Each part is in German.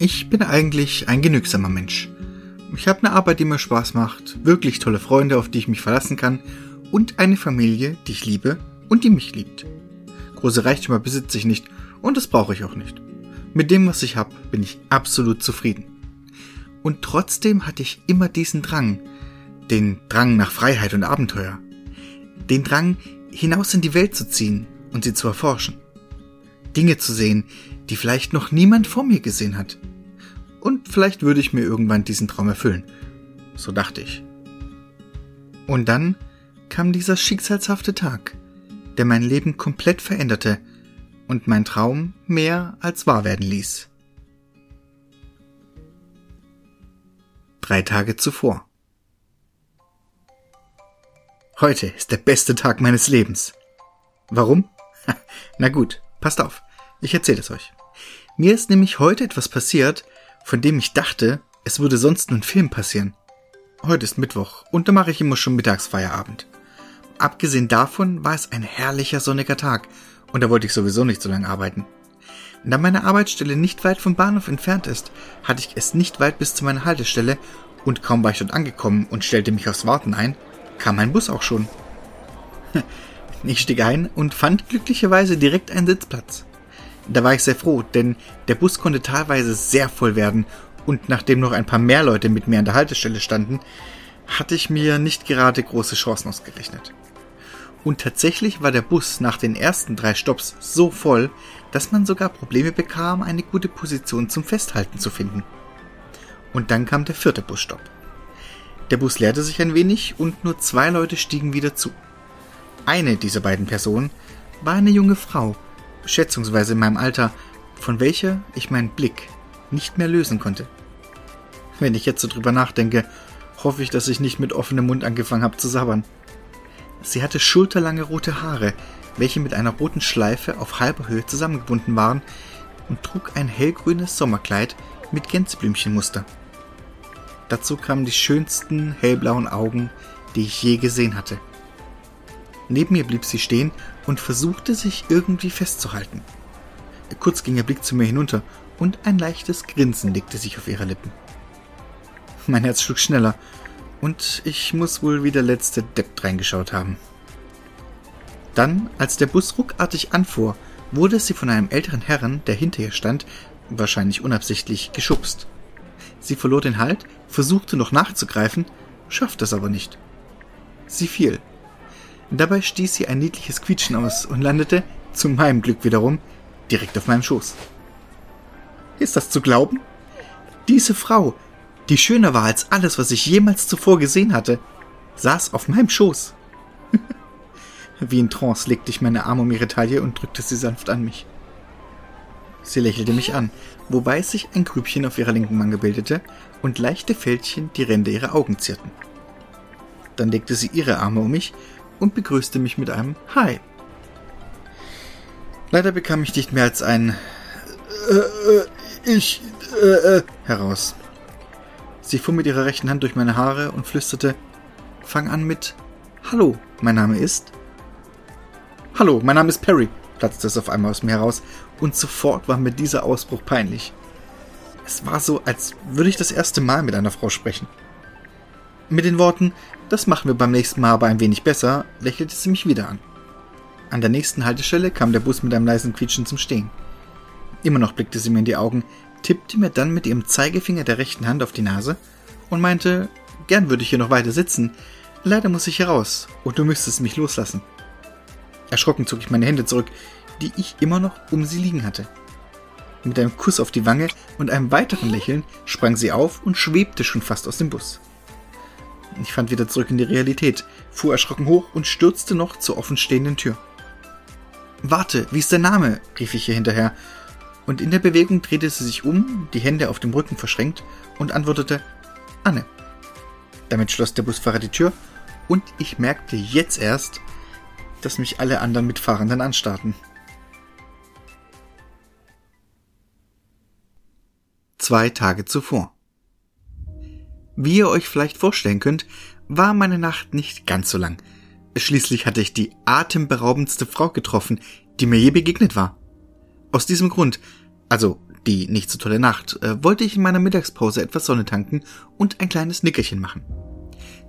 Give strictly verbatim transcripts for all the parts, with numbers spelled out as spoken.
Ich bin eigentlich ein genügsamer Mensch. Ich habe eine Arbeit, die mir Spaß macht, wirklich tolle Freunde, auf die ich mich verlassen kann und eine Familie, die ich liebe und die mich liebt. Große Reichtümer besitze ich nicht und das brauche ich auch nicht. Mit dem, was ich habe, bin ich absolut zufrieden. Und trotzdem hatte ich immer diesen Drang, den Drang nach Freiheit und Abenteuer, den Drang, hinaus in die Welt zu ziehen und sie zu erforschen, Dinge zu sehen, die vielleicht noch niemand vor mir gesehen hat. Und vielleicht würde ich mir irgendwann diesen Traum erfüllen. So dachte ich. Und dann kam dieser schicksalshafte Tag, der mein Leben komplett veränderte und mein Traum mehr als wahr werden ließ. Drei Tage zuvor. Heute ist der beste Tag meines Lebens. Warum? Na gut, passt auf. Ich erzähle es euch. Mir ist nämlich heute etwas passiert, von dem ich dachte, es würde sonst nur ein Film passieren. Heute ist Mittwoch und da mache ich immer schon Mittagsfeierabend. Abgesehen davon war es ein herrlicher sonniger Tag und da wollte ich sowieso nicht so lange arbeiten. Da meine Arbeitsstelle nicht weit vom Bahnhof entfernt ist, hatte ich es nicht weit bis zu meiner Haltestelle und kaum war ich dort angekommen und stellte mich aufs Warten ein, kam mein Bus auch schon. Ich stieg ein und fand glücklicherweise direkt einen Sitzplatz. Da war ich sehr froh, denn der Bus konnte teilweise sehr voll werden und nachdem noch ein paar mehr Leute mit mir an der Haltestelle standen, hatte ich mir nicht gerade große Chancen ausgerechnet. Und tatsächlich war der Bus nach den ersten drei Stopps so voll, dass man sogar Probleme bekam, eine gute Position zum Festhalten zu finden. Und dann kam der vierte Busstopp. Der Bus leerte sich ein wenig und nur zwei Leute stiegen wieder zu. Eine dieser beiden Personen war eine junge Frau, schätzungsweise in meinem Alter, von welcher ich meinen Blick nicht mehr lösen konnte. Wenn ich jetzt so drüber nachdenke, hoffe ich, dass ich nicht mit offenem Mund angefangen habe zu sabbern. Sie hatte schulterlange rote Haare, welche mit einer roten Schleife auf halber Höhe zusammengebunden waren und trug ein hellgrünes Sommerkleid mit Gänseblümchenmuster. Dazu kamen die schönsten hellblauen Augen, die ich je gesehen hatte. Neben mir blieb sie stehen und versuchte, sich irgendwie festzuhalten. Kurz ging ihr Blick zu mir hinunter und ein leichtes Grinsen legte sich auf ihre Lippen. Mein Herz schlug schneller und ich muss wohl wie der letzte Depp reingeschaut haben. Dann, als der Bus ruckartig anfuhr, wurde sie von einem älteren Herrn, der hinter ihr stand, wahrscheinlich unabsichtlich geschubst. Sie verlor den Halt, versuchte noch nachzugreifen, schaffte es aber nicht. Sie fiel. Dabei stieß sie ein niedliches Quietschen aus und landete, zu meinem Glück wiederum, direkt auf meinem Schoß. Ist das zu glauben? Diese Frau, die schöner war als alles, was ich jemals zuvor gesehen hatte, saß auf meinem Schoß. Wie in Trance legte ich meine Arme um ihre Taille und drückte sie sanft an mich. Sie lächelte mich an, wobei sich ein Grübchen auf ihrer linken Wange bildete und leichte Fältchen die Ränder ihrer Augen zierten. Dann legte sie ihre Arme um mich und begrüßte mich mit einem Hi. Leider bekam ich nicht mehr als ein äh, ich äh, heraus. Sie fuhr mit ihrer rechten Hand durch meine Haare und flüsterte, fang an mit Hallo, mein Name ist... Hallo, mein Name ist Perry, platzte es auf einmal aus mir heraus und sofort war mir dieser Ausbruch peinlich. Es war so, als würde ich das erste Mal mit einer Frau sprechen. Mit den Worten, das machen wir beim nächsten Mal aber ein wenig besser, lächelte sie mich wieder an. An der nächsten Haltestelle kam der Bus mit einem leisen Quietschen zum Stehen. Immer noch blickte sie mir in die Augen, tippte mir dann mit ihrem Zeigefinger der rechten Hand auf die Nase und meinte, gern würde ich hier noch weiter sitzen, leider muss ich hier raus und du müsstest mich loslassen. Erschrocken zog ich meine Hände zurück, die ich immer noch um sie liegen hatte. Mit einem Kuss auf die Wange und einem weiteren Lächeln sprang sie auf und schwebte schon fast aus dem Bus. Ich fand wieder zurück in die Realität, fuhr erschrocken hoch und stürzte noch zur offenstehenden Tür. »Warte, wie ist dein Name?« rief ich ihr hinterher. Und in der Bewegung drehte sie sich um, die Hände auf dem Rücken verschränkt und antwortete »Anne«. Damit schloss der Busfahrer die Tür und ich merkte jetzt erst, dass mich alle anderen Mitfahrenden anstarrten. Zwei Tage zuvor. Wie ihr euch vielleicht vorstellen könnt, war meine Nacht nicht ganz so lang. Schließlich hatte ich die atemberaubendste Frau getroffen, die mir je begegnet war. Aus diesem Grund, also die nicht so tolle Nacht, äh, wollte ich in meiner Mittagspause etwas Sonne tanken und ein kleines Nickerchen machen.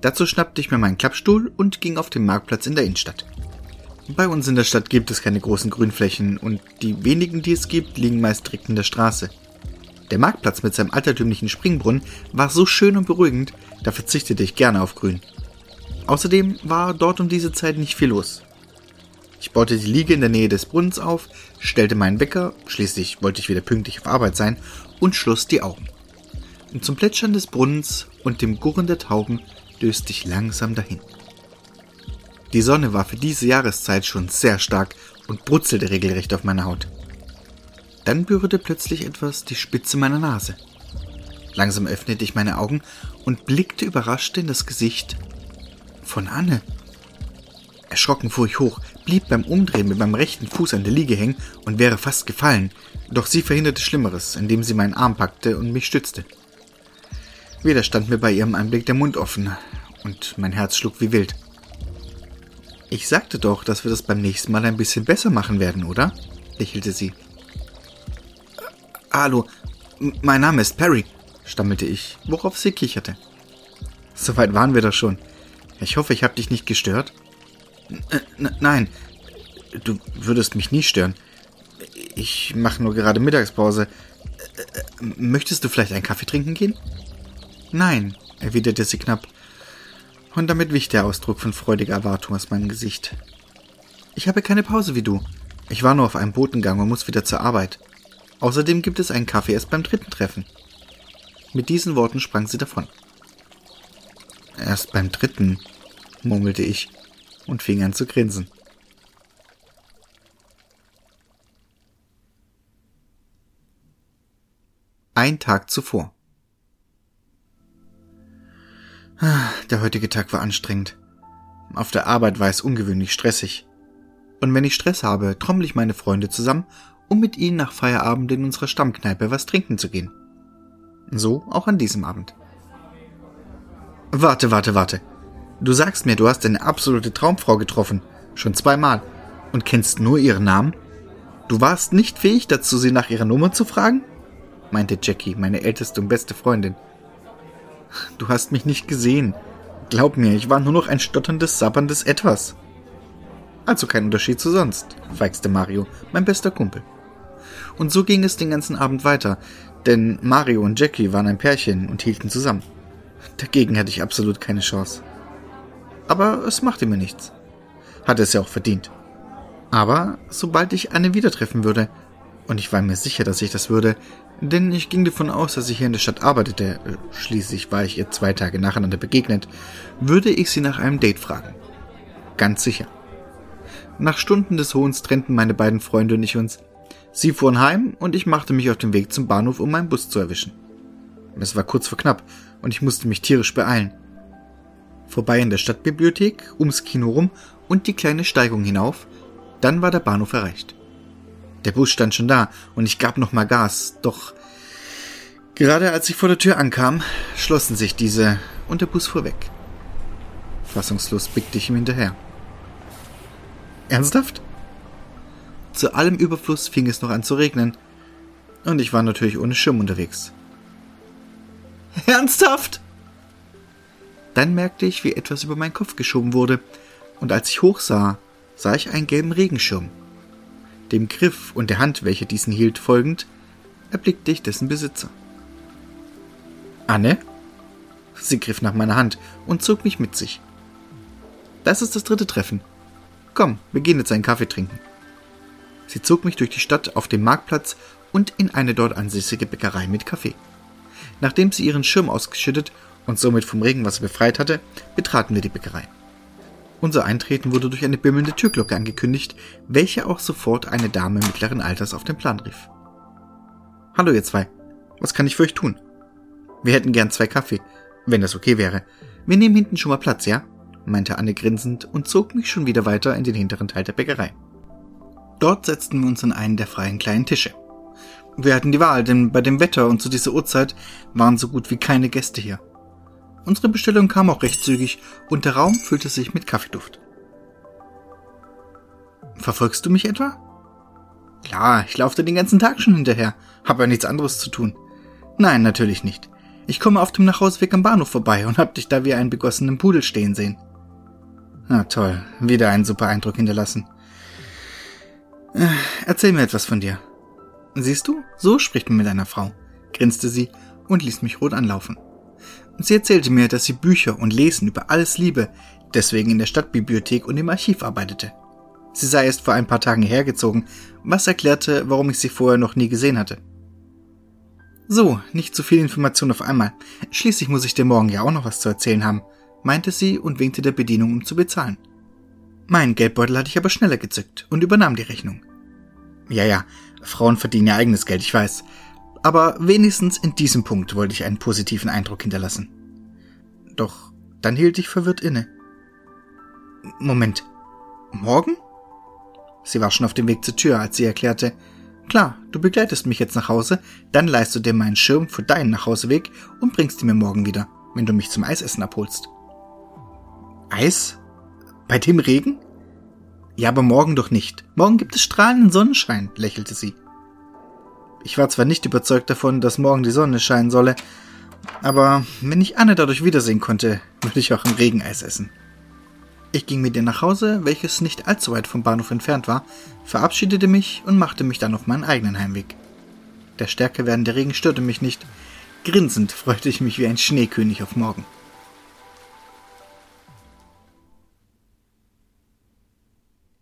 Dazu schnappte ich mir meinen Klappstuhl und ging auf den Marktplatz in der Innenstadt. Bei uns in der Stadt gibt es keine großen Grünflächen und die wenigen, die es gibt, liegen meist direkt in der Straße. Der Marktplatz mit seinem altertümlichen Springbrunnen war so schön und beruhigend, da verzichtete ich gerne auf Grün. Außerdem war dort um diese Zeit nicht viel los. Ich baute die Liege in der Nähe des Brunnens auf, stellte meinen Wecker, schließlich wollte ich wieder pünktlich auf Arbeit sein, und schloss die Augen. Und zum Plätschern des Brunnens und dem Gurren der Tauben döste ich langsam dahin. Die Sonne war für diese Jahreszeit schon sehr stark und brutzelte regelrecht auf meiner Haut. Dann berührte plötzlich etwas die Spitze meiner Nase. Langsam öffnete ich meine Augen und blickte überrascht in das Gesicht von Anne. Erschrocken fuhr ich hoch, blieb beim Umdrehen mit meinem rechten Fuß an der Liege hängen und wäre fast gefallen, doch sie verhinderte Schlimmeres, indem sie meinen Arm packte und mich stützte. Wieder stand mir bei ihrem Anblick der Mund offen und mein Herz schlug wie wild. »Ich sagte doch, dass wir das beim nächsten Mal ein bisschen besser machen werden, oder?« lächelte sie. »Hallo, mein Name ist Perry«, stammelte ich, worauf sie kicherte. »Soweit waren wir doch schon. Ich hoffe, ich habe dich nicht gestört?« »Nein, du würdest mich nie stören. Ich mache nur gerade Mittagspause. Möchtest du vielleicht einen Kaffee trinken gehen?« »Nein«, erwiderte sie knapp, und damit wich der Ausdruck von freudiger Erwartung aus meinem Gesicht. »Ich habe keine Pause wie du. Ich war nur auf einem Botengang und muss wieder zur Arbeit. Außerdem gibt es einen Kaffee erst beim dritten Treffen.« Mit diesen Worten sprang sie davon. »Erst beim dritten«, murmelte ich und fing an zu grinsen. Ein Tag zuvor. Der heutige Tag war anstrengend. Auf der Arbeit war es ungewöhnlich stressig. Und wenn ich Stress habe, trommel ich meine Freunde zusammen, um mit ihnen nach Feierabend in unserer Stammkneipe was trinken zu gehen. So auch an diesem Abend. Warte, warte, warte. Du sagst mir, du hast eine absolute Traumfrau getroffen. Schon zweimal. Und kennst nur ihren Namen? Du warst nicht fähig dazu, sie nach ihrer Nummer zu fragen? Meinte Jackie, meine älteste und beste Freundin. Du hast mich nicht gesehen. Glaub mir, ich war nur noch ein stotterndes, sabberndes Etwas. Also kein Unterschied zu sonst, feixte Mario, mein bester Kumpel. Und so ging es den ganzen Abend weiter, denn Mario und Jackie waren ein Pärchen und hielten zusammen. Dagegen hatte ich absolut keine Chance. Aber es machte mir nichts. Hatte es ja auch verdient. Aber sobald ich Anne wieder treffen würde, und ich war mir sicher, dass ich das würde, denn ich ging davon aus, dass ich hier in der Stadt arbeitete, schließlich war ich ihr zwei Tage nacheinander begegnet, würde ich sie nach einem Date fragen. Ganz sicher. Nach Stunden des Hohns trennten meine beiden Freunde und ich uns. Sie fuhren heim und ich machte mich auf den Weg zum Bahnhof, um meinen Bus zu erwischen. Es war kurz vor knapp und ich musste mich tierisch beeilen. Vorbei an der Stadtbibliothek, ums Kino rum und die kleine Steigung hinauf, dann war der Bahnhof erreicht. Der Bus stand schon da und ich gab nochmal Gas, doch gerade als ich vor der Tür ankam, schlossen sich diese und der Bus fuhr weg. Fassungslos blickte ich ihm hinterher. Ernsthaft? Zu allem Überfluss fing es noch an zu regnen und ich war natürlich ohne Schirm unterwegs. Ernsthaft? Dann merkte ich, wie etwas über meinen Kopf geschoben wurde und als ich hochsah, sah ich einen gelben Regenschirm. Dem Griff und der Hand, welche diesen hielt, folgend, erblickte ich dessen Besitzer. Anne? Sie griff nach meiner Hand und zog mich mit sich. Das ist das dritte Treffen. Komm, wir gehen jetzt einen Kaffee trinken. Sie zog mich durch die Stadt auf den Marktplatz und in eine dort ansässige Bäckerei mit Kaffee. Nachdem sie ihren Schirm ausgeschüttet und somit vom Regenwasser befreit hatte, betraten wir die Bäckerei. Unser Eintreten wurde durch eine bimmelnde Türglocke angekündigt, welche auch sofort eine Dame mittleren Alters auf den Plan rief. »Hallo ihr zwei, was kann ich für euch tun? Wir hätten gern zwei Kaffee, wenn das okay wäre. Wir nehmen hinten schon mal Platz, ja?« meinte Anne grinsend und zog mich schon wieder weiter in den hinteren Teil der Bäckerei. Dort setzten wir uns an einen der freien kleinen Tische. Wir hatten die Wahl, denn bei dem Wetter und zu dieser Uhrzeit waren so gut wie keine Gäste hier. Unsere Bestellung kam auch recht zügig und der Raum füllte sich mit Kaffeeduft. »Verfolgst du mich etwa?« Klar, ich laufe den ganzen Tag schon hinterher. Hab ja nichts anderes zu tun. Nein, natürlich nicht. Ich komme auf dem Nachhauseweg am Bahnhof vorbei und hab dich da wie einen begossenen Pudel stehen sehen. Na toll, wieder einen super Eindruck hinterlassen. Äh, erzähl mir etwas von dir. Siehst du, so spricht man mit einer Frau, grinste sie und ließ mich rot anlaufen. Sie erzählte mir, dass sie Bücher und Lesen über alles liebe, deswegen in der Stadtbibliothek und im Archiv arbeitete. Sie sei erst vor ein paar Tagen hergezogen, was erklärte, warum ich sie vorher noch nie gesehen hatte. So, nicht zu viel Information auf einmal. Schließlich muss ich dir morgen ja auch noch was zu erzählen haben, meinte sie und winkte der Bedienung, um zu bezahlen. Mein Geldbeutel hatte ich aber schneller gezückt und übernahm die Rechnung. Ja, ja, Frauen verdienen ihr eigenes Geld, ich weiß. Aber wenigstens in diesem Punkt wollte ich einen positiven Eindruck hinterlassen. Doch dann hielt ich verwirrt inne. Moment, morgen? Sie war schon auf dem Weg zur Tür, als sie erklärte, »Klar, du begleitest mich jetzt nach Hause, dann leihst du dir meinen Schirm für deinen Nachhauseweg und bringst ihn mir morgen wieder, wenn du mich zum Eisessen abholst.« »Eis? Bei dem Regen?« »Ja, aber morgen doch nicht. Morgen gibt es strahlenden Sonnenschein«, lächelte sie. Ich war zwar nicht überzeugt davon, dass morgen die Sonne scheinen solle, aber wenn ich Anne dadurch wiedersehen konnte, würde ich auch im Regen Eis essen. Ich ging mit ihr nach Hause, welches nicht allzu weit vom Bahnhof entfernt war, verabschiedete mich und machte mich dann auf meinen eigenen Heimweg. Der stärker werdende Regen störte mich nicht. Grinsend freute ich mich wie ein Schneekönig auf morgen.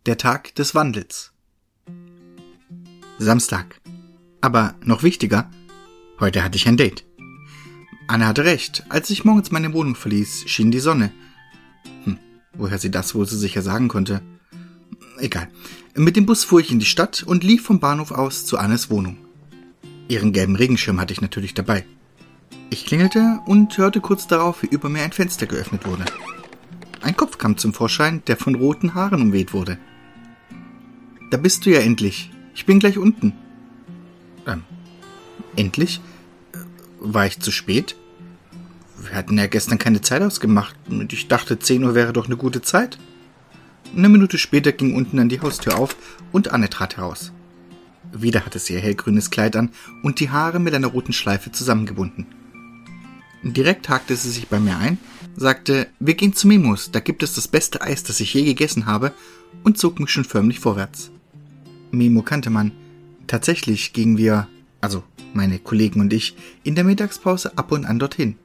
Der Tag des Wandels. Samstag. Aber noch wichtiger, heute hatte ich ein Date. Anne hatte recht, als ich morgens meine Wohnung verließ, schien die Sonne. Hm. Woher sie das wohl so sicher sagen konnte? Egal. Mit dem Bus fuhr ich in die Stadt und lief vom Bahnhof aus zu Annes Wohnung. Ihren gelben Regenschirm hatte ich natürlich dabei. Ich klingelte und hörte kurz darauf, wie über mir ein Fenster geöffnet wurde. Ein Kopf kam zum Vorschein, der von roten Haaren umweht wurde. Da bist du ja endlich. Ich bin gleich unten. Ähm, endlich? War ich zu spät? Wir hatten ja gestern keine Zeit ausgemacht und ich dachte, zehn Uhr wäre doch eine gute Zeit. Eine Minute später ging unten an die Haustür auf und Anne trat heraus. Wieder hatte sie ihr hellgrünes Kleid an und die Haare mit einer roten Schleife zusammengebunden. Direkt hakte sie sich bei mir ein, sagte, wir gehen zu Memos, da gibt es das beste Eis, das ich je gegessen habe, und zog mich schon förmlich vorwärts. Memo kannte man. Tatsächlich gingen wir, also meine Kollegen und ich, in der Mittagspause ab und an dorthin.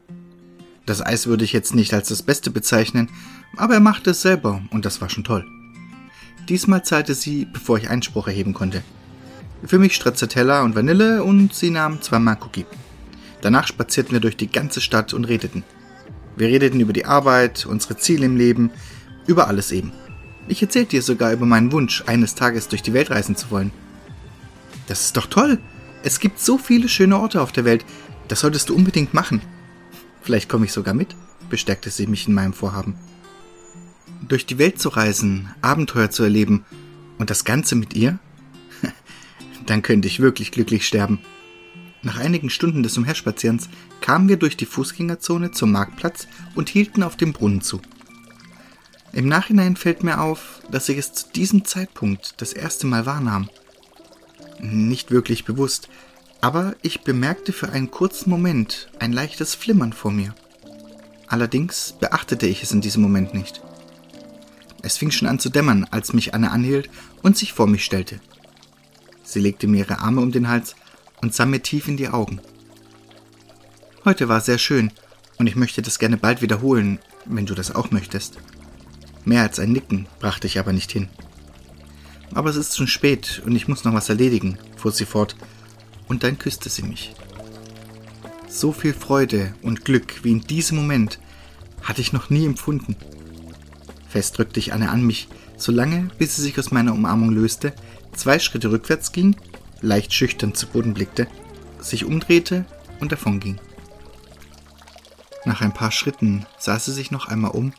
Das Eis würde ich jetzt nicht als das Beste bezeichnen, aber er machte es selber und das war schon toll. Diesmal zahlte sie, bevor ich Einspruch erheben konnte. Für mich Stracciatella und Vanille und sie nahm zweimal Cookie. Danach spazierten wir durch die ganze Stadt und redeten. Wir redeten über die Arbeit, unsere Ziele im Leben, über alles eben. Ich erzählte ihr sogar über meinen Wunsch, eines Tages durch die Welt reisen zu wollen. Das ist doch toll! Es gibt so viele schöne Orte auf der Welt, das solltest du unbedingt machen. Vielleicht komme ich sogar mit, bestärkte sie mich in meinem Vorhaben. Durch die Welt zu reisen, Abenteuer zu erleben und das Ganze mit ihr? Dann könnte ich wirklich glücklich sterben. Nach einigen Stunden des Umherspazierens kamen wir durch die Fußgängerzone zum Marktplatz und hielten auf dem Brunnen zu. Im Nachhinein fällt mir auf, dass ich es zu diesem Zeitpunkt das erste Mal wahrnahm. Nicht wirklich bewusst, aber ich bemerkte für einen kurzen Moment ein leichtes Flimmern vor mir. Allerdings beachtete ich es in diesem Moment nicht. Es fing schon an zu dämmern, als mich Anne anhielt und sich vor mich stellte. Sie legte mir ihre Arme um den Hals und sah mir tief in die Augen. Heute war sehr schön und ich möchte das gerne bald wiederholen, wenn du das auch möchtest. Mehr als ein Nicken brachte ich aber nicht hin. Aber es ist schon spät und ich muss noch was erledigen, fuhr sie fort. Und dann küsste sie mich. So viel Freude und Glück wie in diesem Moment hatte ich noch nie empfunden. Fest drückte ich Anne an mich, so lange, bis sie sich aus meiner Umarmung löste, zwei Schritte rückwärts ging, leicht schüchtern zu Boden blickte, sich umdrehte und davon ging. Nach ein paar Schritten sah sie sich noch einmal um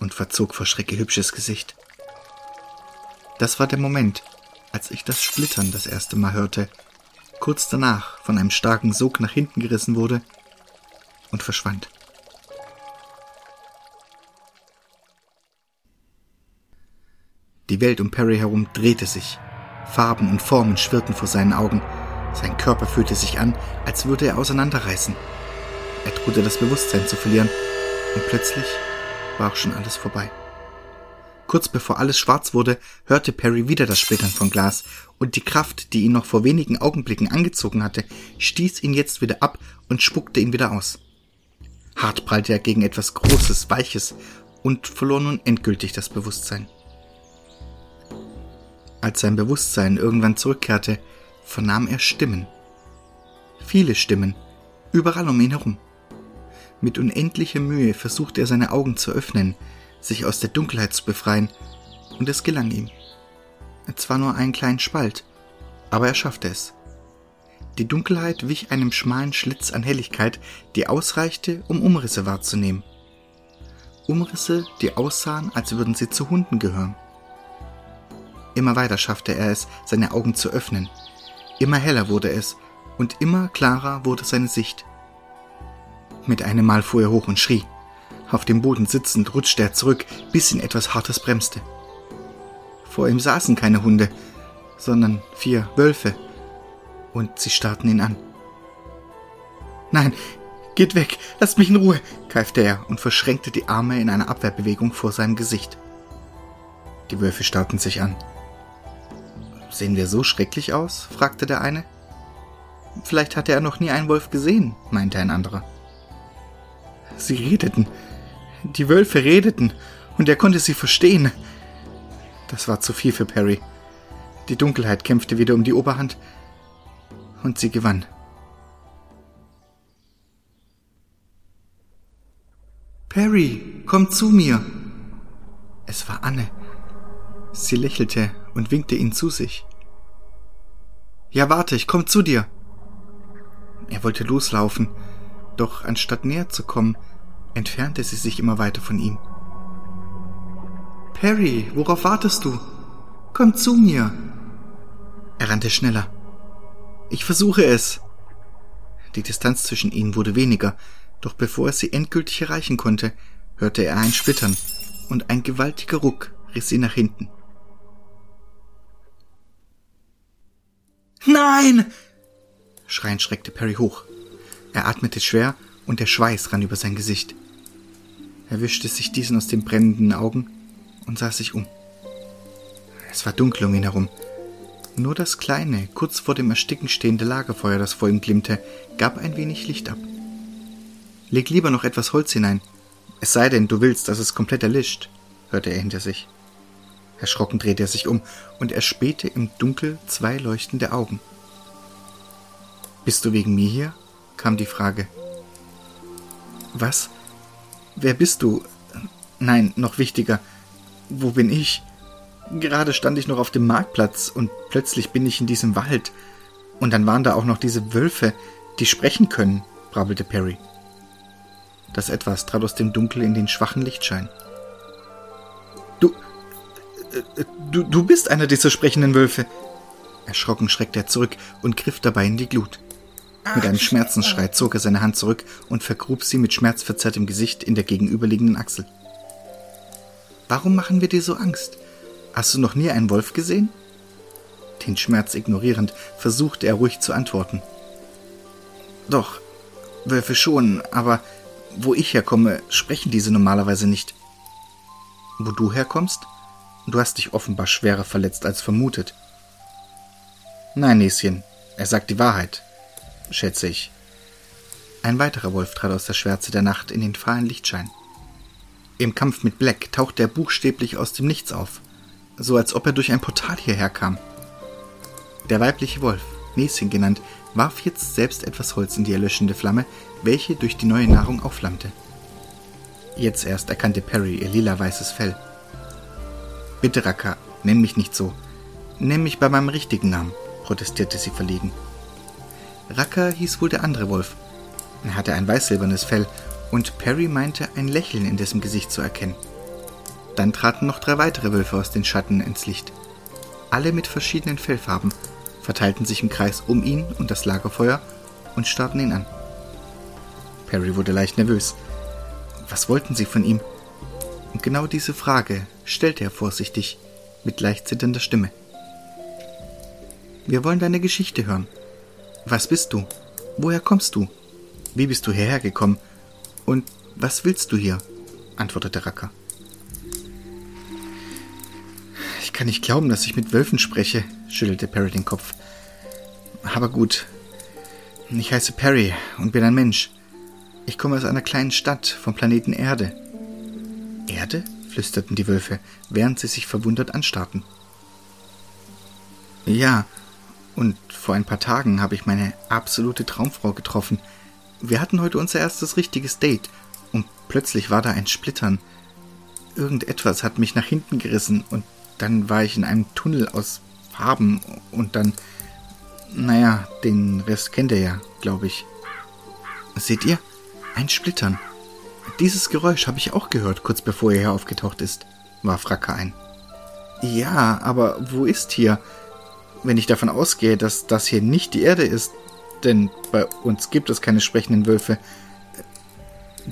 und verzog vor Schreck ihr hübsches Gesicht. Das war der Moment, als ich das Splittern das erste Mal hörte, kurz danach von einem starken Sog nach hinten gerissen wurde und verschwand. Die Welt um Perry herum drehte sich. Farben und Formen schwirrten vor seinen Augen. Sein Körper fühlte sich an, als würde er auseinanderreißen. Er drohte, das Bewusstsein zu verlieren. Und plötzlich war auch schon alles vorbei. Kurz bevor alles schwarz wurde, hörte Perry wieder das Splittern von Glas, und die Kraft, die ihn noch vor wenigen Augenblicken angezogen hatte, stieß ihn jetzt wieder ab und spuckte ihn wieder aus. Hart prallte er gegen etwas Großes, Weiches und verlor nun endgültig das Bewusstsein. Als sein Bewusstsein irgendwann zurückkehrte, vernahm er Stimmen. Viele Stimmen, überall um ihn herum. Mit unendlicher Mühe versuchte er, seine Augen zu öffnen, sich aus der Dunkelheit zu befreien, und es gelang ihm. Zwar nur einen kleinen Spalt, aber er schaffte es. Die Dunkelheit wich einem schmalen Schlitz an Helligkeit, die ausreichte, um Umrisse wahrzunehmen. Umrisse, die aussahen, als würden sie zu Hunden gehören. Immer weiter schaffte er es, seine Augen zu öffnen. Immer heller wurde es und immer klarer wurde seine Sicht. Mit einem Mal fuhr er hoch und schrie. Auf dem Boden sitzend rutschte er zurück, bis ihn etwas Hartes bremste. Vor ihm saßen keine Hunde, sondern vier Wölfe, und sie starrten ihn an. »Nein, geht weg, lasst mich in Ruhe«, keifte er und verschränkte die Arme in einer Abwehrbewegung vor seinem Gesicht. Die Wölfe starrten sich an. »Sehen wir so schrecklich aus?« fragte der eine. »Vielleicht hatte er noch nie einen Wolf gesehen«, meinte ein anderer. Sie redeten. Die Wölfe redeten, und er konnte sie verstehen. Das war zu viel für Perry. Die Dunkelheit kämpfte wieder um die Oberhand, und sie gewann. »Perry, komm zu mir!« Es war Anne. Sie lächelte und winkte ihn zu sich. »Ja, warte, ich komm zu dir!« Er wollte loslaufen, doch anstatt näher zu kommen, entfernte sie sich immer weiter von ihm. »Perry, worauf wartest du? Komm zu mir!« Er rannte schneller. »Ich versuche es!« Die Distanz zwischen ihnen wurde weniger, doch bevor er sie endgültig erreichen konnte, hörte er ein Splittern, und ein gewaltiger Ruck riss ihn nach hinten. »Nein!« Schreiend schreckte Perry hoch. Er atmete schwer und der Schweiß rann über sein Gesicht. Er wischte sich diesen aus den brennenden Augen und sah sich um. Es war dunkel um ihn herum. Nur das kleine, kurz vor dem Ersticken stehende Lagerfeuer, das vor ihm glimmte, gab ein wenig Licht ab. »Leg lieber noch etwas Holz hinein, es sei denn, du willst, dass es komplett erlischt«, hörte er hinter sich. Erschrocken drehte er sich um und erspähte im Dunkel zwei leuchtende Augen. »Bist du wegen mir hier?« kam die Frage. »Was? Wer bist du? Nein, noch wichtiger, wo bin ich? Gerade stand ich noch auf dem Marktplatz und plötzlich bin ich in diesem Wald. Und dann waren da auch noch diese Wölfe, die sprechen können«, brabbelte Perry. Das Etwas trat aus dem Dunkel in den schwachen Lichtschein. »Du, äh, du, du bist einer dieser sprechenden Wölfe!« Erschrocken schreckte er zurück und griff dabei in die Glut. Mit einem Schmerzensschrei zog er seine Hand zurück und vergrub sie mit schmerzverzerrtem Gesicht in der gegenüberliegenden Achsel. »Warum machen wir dir so Angst? Hast du noch nie einen Wolf gesehen?« Den Schmerz ignorierend versuchte er ruhig zu antworten. »Doch, Wölfe schon, aber wo ich herkomme, sprechen diese normalerweise nicht.« »Wo du herkommst? Du hast dich offenbar schwerer verletzt als vermutet.« »Nein, Näschen, er sagt die Wahrheit, schätze ich.« Ein weiterer Wolf trat aus der Schwärze der Nacht in den fahlen Lichtschein. Im Kampf mit Black tauchte er buchstäblich aus dem Nichts auf, so als ob er durch ein Portal hierher kam. Der weibliche Wolf, Näschen genannt, warf jetzt selbst etwas Holz in die erlöschende Flamme, welche durch die neue Nahrung aufflammte. Jetzt erst erkannte Perry ihr lila-weißes Fell. »Bitte, Raka, nenn mich nicht so. Nenn mich bei meinem richtigen Namen«, protestierte sie verlegen. Raka hieß wohl der andere Wolf. Er hatte ein weißsilbernes Fell und Perry meinte, ein Lächeln in dessen Gesicht zu erkennen. Dann traten noch drei weitere Wölfe aus den Schatten ins Licht. Alle mit verschiedenen Fellfarben, verteilten sich im Kreis um ihn und das Lagerfeuer und starrten ihn an. Perry wurde leicht nervös. Was wollten sie von ihm? Und genau diese Frage stellte er vorsichtig, mit leicht zitternder Stimme. Wir wollen deine Geschichte hören. Was bist du? Woher kommst du? Wie bist du hierher gekommen? Und was willst du hier?« antwortete Racker. »Ich kann nicht glauben, dass ich mit Wölfen spreche«, schüttelte Perry den Kopf. »Aber gut. Ich heiße Perry und bin ein Mensch. Ich komme aus einer kleinen Stadt vom Planeten Erde.« »Erde?« flüsterten die Wölfe, während sie sich verwundert anstarrten. »Ja, und vor ein paar Tagen habe ich meine absolute Traumfrau getroffen. Wir hatten heute unser erstes richtiges Date und plötzlich war da ein Splittern. Irgendetwas hat mich nach hinten gerissen und dann war ich in einem Tunnel aus Farben und dann... Naja, den Rest kennt ihr ja, glaube ich. Seht ihr? Ein Splittern. Dieses Geräusch habe ich auch gehört, kurz bevor ihr hier aufgetaucht ist,« warf Racker ein. »Ja, aber wo ist hier? Wenn ich davon ausgehe, dass das hier nicht die Erde ist, denn bei uns gibt es keine sprechenden Wölfe.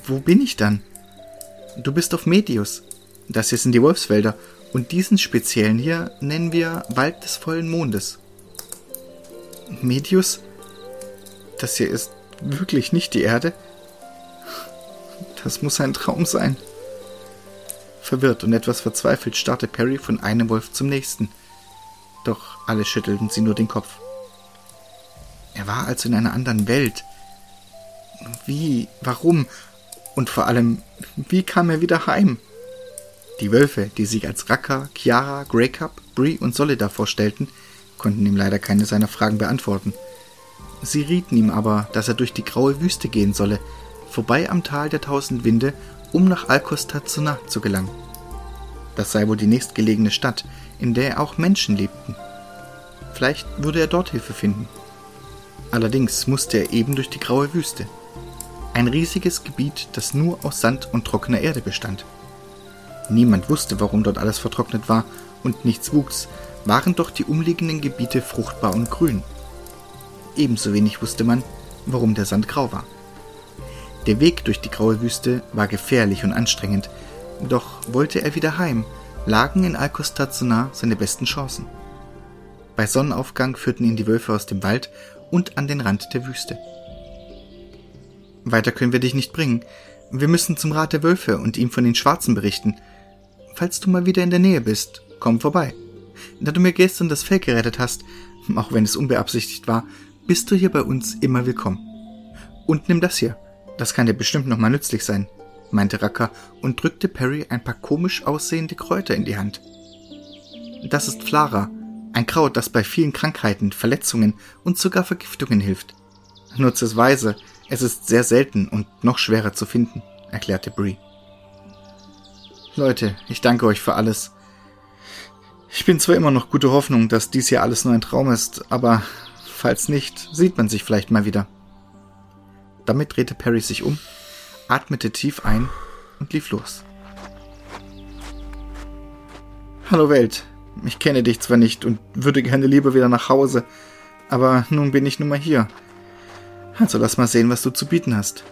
Wo bin ich dann?« »Du bist auf Medius. Das hier sind die Wolfswälder und diesen speziellen hier nennen wir Wald des vollen Mondes.« »Medius? Das hier ist wirklich nicht die Erde? Das muss ein Traum sein.« Verwirrt und etwas verzweifelt starrte Perry von einem Wolf zum nächsten. Doch alle schüttelten sie nur den Kopf. Er war also in einer anderen Welt. Wie, warum und vor allem, wie kam er wieder heim? Die Wölfe, die sich als Racker, Chiara, Greycup, Bree und Solidar vorstellten, konnten ihm leider keine seiner Fragen beantworten. Sie rieten ihm aber, dass er durch die graue Wüste gehen solle, vorbei am Tal der Tausend Winde, um nach Alcostar-Zona zu gelangen. Das sei wohl die nächstgelegene Stadt, in der auch Menschen lebten. Vielleicht würde er dort Hilfe finden. Allerdings musste er eben durch die graue Wüste. Ein riesiges Gebiet, das nur aus Sand und trockener Erde bestand. Niemand wusste, warum dort alles vertrocknet war und nichts wuchs, waren doch die umliegenden Gebiete fruchtbar und grün. Ebenso wenig wusste man, warum der Sand grau war. Der Weg durch die graue Wüste war gefährlich und anstrengend, doch wollte er wieder heim, lagen in Alcostar-Zona seine besten Chancen. Bei Sonnenaufgang führten ihn die Wölfe aus dem Wald und an den Rand der Wüste. »Weiter können wir dich nicht bringen. Wir müssen zum Rat der Wölfe und ihm von den Schwarzen berichten. Falls du mal wieder in der Nähe bist, komm vorbei. Da du mir gestern das Fell gerettet hast, auch wenn es unbeabsichtigt war, bist du hier bei uns immer willkommen. Und nimm das hier. Das kann dir bestimmt nochmal nützlich sein«, meinte Racker und drückte Perry ein paar komisch aussehende Kräuter in die Hand. »Das ist Flara, ein Kraut, das bei vielen Krankheiten, Verletzungen und sogar Vergiftungen hilft. Nutze es weise, es ist sehr selten und noch schwerer zu finden«, erklärte Bree. »Leute, ich danke euch für alles. Ich bin zwar immer noch gute Hoffnung, dass dies hier alles nur ein Traum ist, aber falls nicht, sieht man sich vielleicht mal wieder.« Damit drehte Perry sich um, atmete tief ein und lief los. »Hallo Welt, ich kenne dich zwar nicht und würde gerne lieber wieder nach Hause, aber nun bin ich nun mal hier. Also lass mal sehen, was du zu bieten hast.